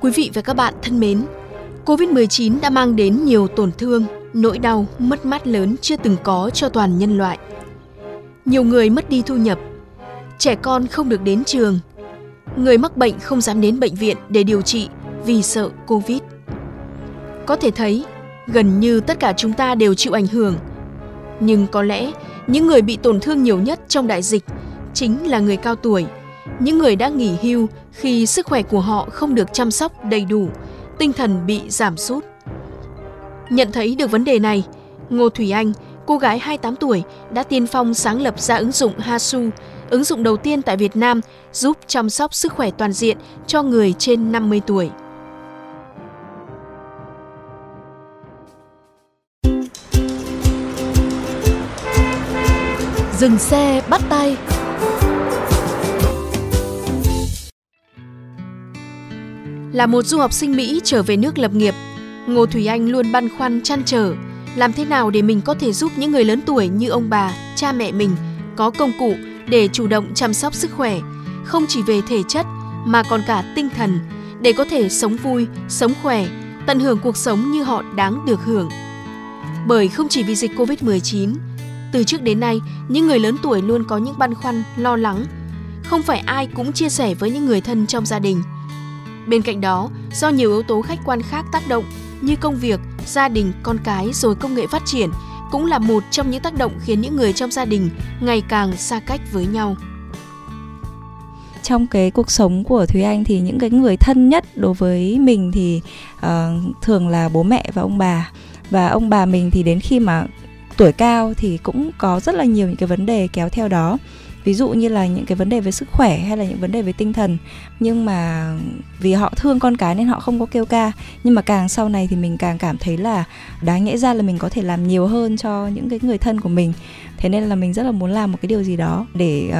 Quý vị và các bạn thân mến, Covid-19 đã mang đến nhiều tổn thương, nỗi đau, mất mát lớn chưa từng có cho toàn nhân loại. Nhiều người mất đi thu nhập, trẻ con không được đến trường, người mắc bệnh không dám đến bệnh viện để điều trị vì sợ Covid. Có thể thấy, gần như tất cả chúng ta đều chịu ảnh hưởng. Nhưng có lẽ, những người bị tổn thương nhiều nhất trong đại dịch chính là người cao tuổi, những người đã nghỉ hưu khi sức khỏe của họ không được chăm sóc đầy đủ, tinh thần bị giảm sút. Nhận thấy được vấn đề này, Ngô Thùy Anh, cô gái 28 tuổi, đã tiên phong sáng lập ra ứng dụng Hasu, ứng dụng đầu tiên tại Việt Nam giúp chăm sóc sức khỏe toàn diện cho người trên 50 tuổi. Dừng xe bắt tay. Là một du học sinh Mỹ trở về nước lập nghiệp, Ngô Thùy Anh luôn băn khoăn trăn trở làm thế nào để mình có thể giúp những người lớn tuổi như ông bà, cha mẹ mình có công cụ để chủ động chăm sóc sức khỏe, không chỉ về thể chất mà còn cả tinh thần, để có thể sống vui, sống khỏe, tận hưởng cuộc sống như họ đáng được hưởng. Bởi không chỉ vì dịch Covid-19, từ trước đến nay, những người lớn tuổi luôn có những băn khoăn, lo lắng. Không phải ai cũng chia sẻ với những người thân trong gia đình. Bên cạnh đó, do nhiều yếu tố khách quan khác tác động như công việc, gia đình, con cái rồi công nghệ phát triển cũng là một trong những tác động khiến những người trong gia đình ngày càng xa cách với nhau. Trong cái cuộc sống của Thúy Anh thì những cái người thân nhất đối với mình thì thường là bố mẹ và ông bà. Và ông bà mình thì đến khi mà tuổi cao thì cũng có rất là nhiều những cái vấn đề kéo theo đó. Ví dụ như là những cái vấn đề về sức khỏe hay là những vấn đề về tinh thần. Nhưng mà vì họ thương con cái nên họ không có kêu ca. Nhưng mà càng sau này thì mình càng cảm thấy là đáng nhẽ ra là mình có thể làm nhiều hơn cho những cái người thân của mình. Thế nên là mình rất là muốn làm một cái điều gì đó để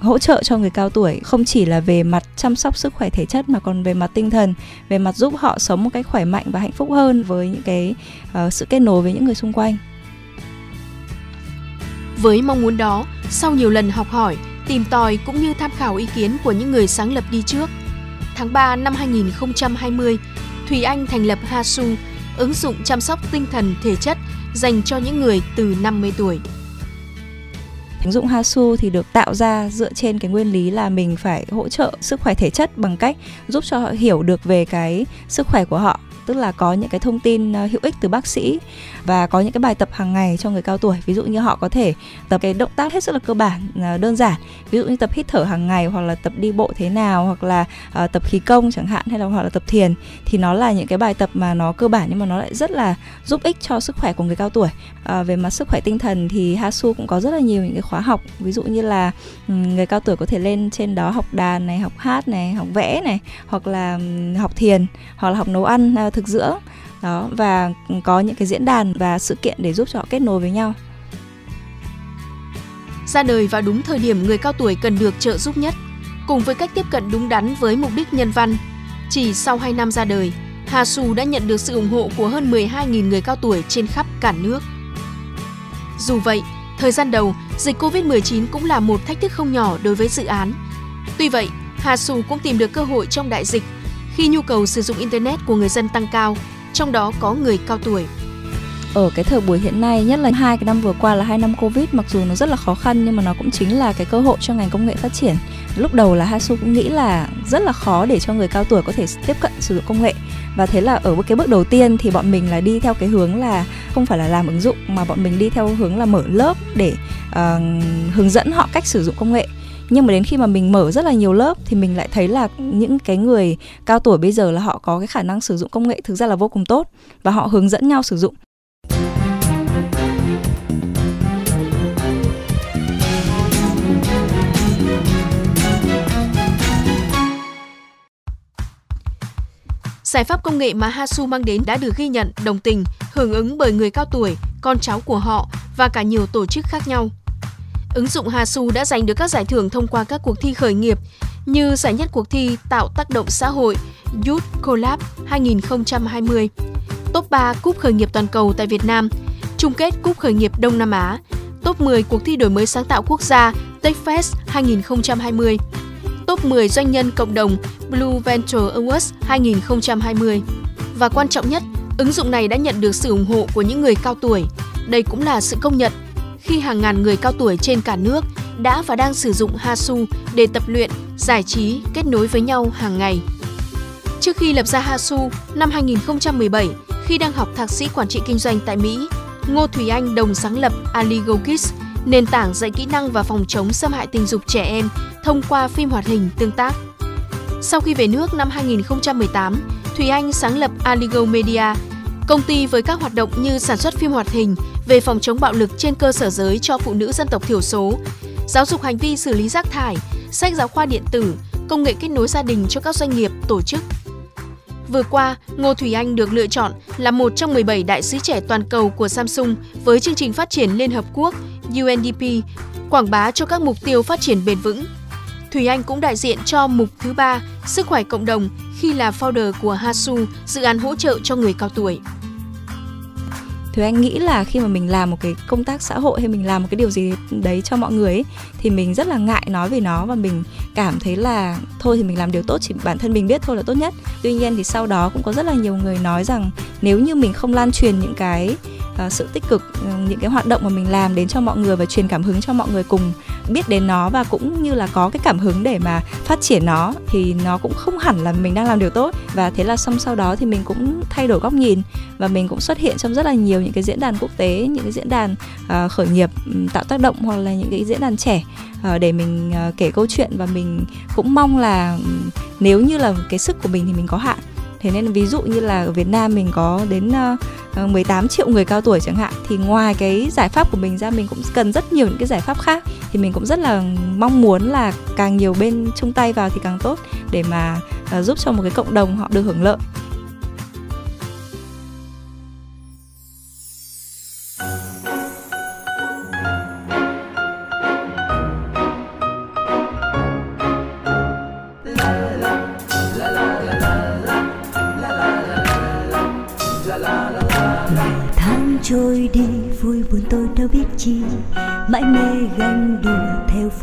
hỗ trợ cho người cao tuổi. Không chỉ là về mặt chăm sóc sức khỏe thể chất mà còn về mặt tinh thần. Về mặt giúp họ sống một cách khỏe mạnh và hạnh phúc hơn với những cái sự kết nối với những người xung quanh. Với mong muốn đó, sau nhiều lần học hỏi, tìm tòi cũng như tham khảo ý kiến của những người sáng lập đi trước, tháng 3 năm 2020, Thùy Anh thành lập Hasu, ứng dụng chăm sóc tinh thần thể chất dành cho những người từ 50 tuổi. Ứng dụng Hasu thì được tạo ra dựa trên cái nguyên lý là mình phải hỗ trợ sức khỏe thể chất bằng cách giúp cho họ hiểu được về cái sức khỏe của họ. Tức là có những cái thông tin hữu ích từ bác sĩ và có những cái bài tập hàng ngày cho người cao tuổi. Ví dụ như họ có thể tập cái động tác hết sức là cơ bản, đơn giản. Ví dụ như tập hít thở hàng ngày hoặc là tập đi bộ thế nào, hoặc là tập khí công chẳng hạn, hay là hoặc là tập thiền. Thì nó là những cái bài tập mà nó cơ bản nhưng mà nó lại rất là giúp ích cho sức khỏe của người cao tuổi. Về mặt sức khỏe tinh thần thì Hasu cũng có rất là nhiều những cái khóa học. Ví dụ như là người cao tuổi có thể lên trên đó học đàn này, học hát này, học vẽ này, hoặc là học thiền, hoặc là học nấu ăn, thực dưỡng đó, và có những cái diễn đàn và sự kiện để giúp cho họ kết nối với nhau. Ra đời vào đúng thời điểm người cao tuổi cần được trợ giúp nhất, cùng với cách tiếp cận đúng đắn với mục đích nhân văn. Chỉ sau 2 năm ra đời, Hasu đã nhận được sự ủng hộ của hơn 12.000 người cao tuổi trên khắp cả nước. Dù vậy, thời gian đầu, dịch Covid-19 cũng là một thách thức không nhỏ đối với dự án. Tuy vậy, Hasu cũng tìm được cơ hội trong đại dịch khi nhu cầu sử dụng Internet của người dân tăng cao, trong đó có người cao tuổi. Ở cái thời buổi hiện nay, nhất là 2 cái năm vừa qua là 2 năm Covid, mặc dù nó rất là khó khăn nhưng mà nó cũng chính là cái cơ hội cho ngành công nghệ phát triển. Lúc đầu là Hasu cũng nghĩ là rất là khó để cho người cao tuổi có thể tiếp cận sử dụng công nghệ. Và thế là ở cái bước đầu tiên thì bọn mình là đi theo cái hướng là không phải là làm ứng dụng mà bọn mình đi theo hướng là mở lớp để hướng dẫn họ cách sử dụng công nghệ. Nhưng mà đến khi mà mình mở rất là nhiều lớp thì mình lại thấy là những cái người cao tuổi bây giờ là họ có cái khả năng sử dụng công nghệ thực ra là vô cùng tốt và họ hướng dẫn nhau sử dụng. Giải pháp công nghệ mà Hasu mang đến đã được ghi nhận, đồng tình, hưởng ứng bởi người cao tuổi, con cháu của họ và cả nhiều tổ chức khác nhau. Ứng dụng Hasu đã giành được các giải thưởng thông qua các cuộc thi khởi nghiệp như giải nhất cuộc thi tạo tác động xã hội Youth Collab 2020, top 3 cúp khởi nghiệp toàn cầu tại Việt Nam, chung kết cúp khởi nghiệp Đông Nam Á, top 10 cuộc thi đổi mới sáng tạo quốc gia TechFest 2020, top 10 doanh nhân cộng đồng Blue Venture Awards 2020. Và quan trọng nhất, ứng dụng này đã nhận được sự ủng hộ của những người cao tuổi. Đây cũng là sự công nhận khi hàng ngàn người cao tuổi trên cả nước đã và đang sử dụng Hasu để tập luyện, giải trí, kết nối với nhau hàng ngày. Trước khi lập ra Hasu, năm 2017, khi đang học thạc sĩ quản trị kinh doanh tại Mỹ, Ngô Thùy Anh đồng sáng lập Aligo Kids, nền tảng dạy kỹ năng và phòng chống xâm hại tình dục trẻ em thông qua phim hoạt hình tương tác. Sau khi về nước năm 2018, Thùy Anh sáng lập Aligo Media, công ty với các hoạt động như sản xuất phim hoạt hình về phòng chống bạo lực trên cơ sở giới cho phụ nữ dân tộc thiểu số, giáo dục hành vi xử lý rác thải, sách giáo khoa điện tử, công nghệ kết nối gia đình cho các doanh nghiệp, tổ chức. Vừa qua, Ngô Thùy Anh được lựa chọn là một trong 17 đại sứ trẻ toàn cầu của Samsung với chương trình phát triển Liên Hợp Quốc UNDP, quảng bá cho các mục tiêu phát triển bền vững. Thùy Anh cũng đại diện cho mục thứ 3, sức khỏe cộng đồng khi là founder của Hasu, dự án hỗ trợ cho người cao tuổi. Thùy Anh nghĩ là khi mà mình làm một cái công tác xã hội hay mình làm một cái điều gì đấy cho mọi người ấy, thì mình rất là ngại nói về nó và mình cảm thấy là thôi thì mình làm điều tốt chỉ bản thân mình biết thôi là tốt nhất. Tuy nhiên thì sau đó cũng có rất là nhiều người nói rằng nếu như mình không lan truyền những cái sự tích cực, những cái hoạt động mà mình làm đến cho mọi người và truyền cảm hứng cho mọi người cùng biết đến nó và cũng như là có cái cảm hứng để mà phát triển nó thì nó cũng không hẳn là mình đang làm điều tốt. Và thế là xong sau đó thì mình cũng thay đổi góc nhìn và mình cũng xuất hiện trong rất là nhiều những cái diễn đàn quốc tế, những cái diễn đàn khởi nghiệp tạo tác động hoặc là những cái diễn đàn trẻ để mình kể câu chuyện và mình cũng mong là nếu như là cái sức của mình thì mình có hạn. Thế nên ví dụ như là ở Việt Nam mình có đến 18 triệu người cao tuổi chẳng hạn thì ngoài cái giải pháp của mình ra mình cũng cần rất nhiều những cái giải pháp khác thì mình cũng rất là mong muốn là càng nhiều bên chung tay vào thì càng tốt để mà giúp cho một cái cộng đồng họ được hưởng lợi. Trôi đi vui buồn tôi đâu biết chi, mãi mê ganh đua theo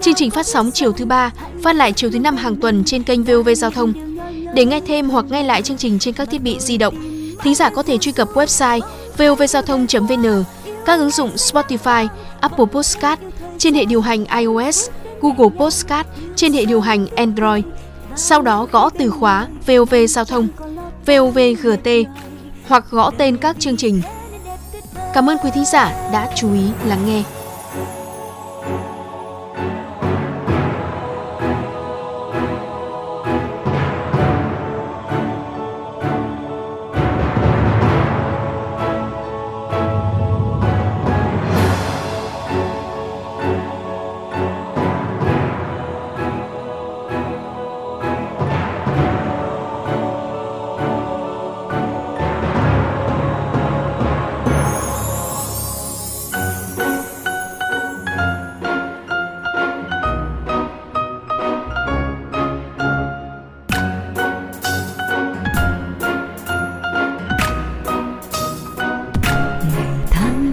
Chương trình phát sóng chiều thứ 3, phát lại chiều thứ 5 hàng tuần trên kênh VOV Giao thông. Để nghe thêm hoặc nghe lại chương trình trên các thiết bị di động, thính giả có thể truy cập website vovgiaothong.vn, các ứng dụng Spotify, Apple Podcast trên hệ điều hành iOS, Google Podcast trên hệ điều hành Android. Sau đó gõ từ khóa VOV Giao thông, VOVGT hoặc gõ tên các chương trình. Cảm ơn quý thính giả đã chú ý lắng nghe.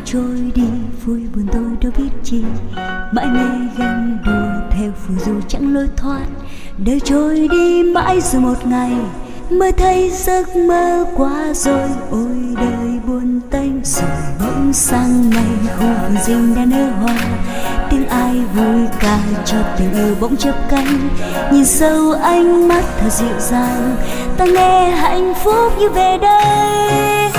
Trôi đi vui buồn tôi đâu biết chi, mãi mê ganh đua theo phù du chẳng lối thoát. Đời trôi đi mãi rồi một ngày mới thấy giấc mơ quá rồi. Ôi đời buồn tênh rồi bỗng nắng sang ngày hồn rình đã nở hoa, tiếng ai vui ca cho tình yêu bỗng chớp cánh. Nhìn sâu ánh mắt thật dịu dàng, ta nghe hạnh phúc như về đây.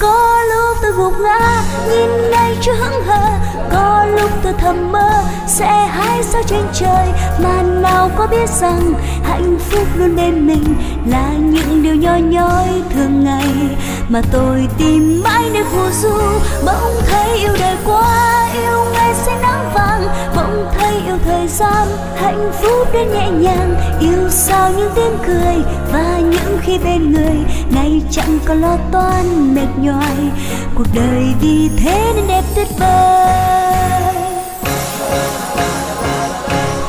Có lúc ta gục ngã, nhìn ngay chưa hững hờ, có lúc ta thầm mơ sẽ hái sao trên trời. Mà nào có biết rằng hạnh phúc luôn bên mình là những điều nhỏ nhói thường ngày mà tôi tìm mãi nơi phù du. Bỗng thấy yêu đời quá, yêu ngày say nắng vàng, bỗng thấy yêu thời gian, hạnh phúc đến nhẹ nhàng. Yêu sao những tiếng cười và những khi bên người, nay chẳng còn lo toan mệt nhoài. Cuộc đời đi thế nên đẹp tuyệt vời.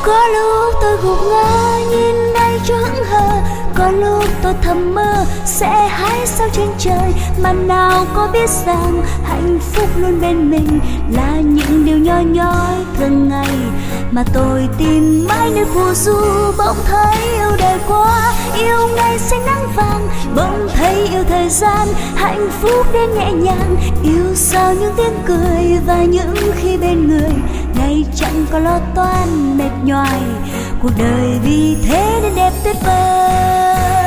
Có lúc tôi gục ngã, nhìn đây cho hững hờ, có lúc tôi thầm mơ sẽ hái sao trên trời. Mà nào có biết rằng hạnh phúc luôn bên mình là những điều nhỏ nhói thường ngày mà tôi tìm mãi nơi phù du. Bỗng thấy yêu đời quá, yêu ngày xanh nắng vàng, bỗng thấy yêu thời gian, hạnh phúc đến nhẹ nhàng. Yêu sao những tiếng cười và những khi bên người, nay chẳng có lo toan mệt nhoài. Cuộc đời vì thế nên đẹp tuyệt vời.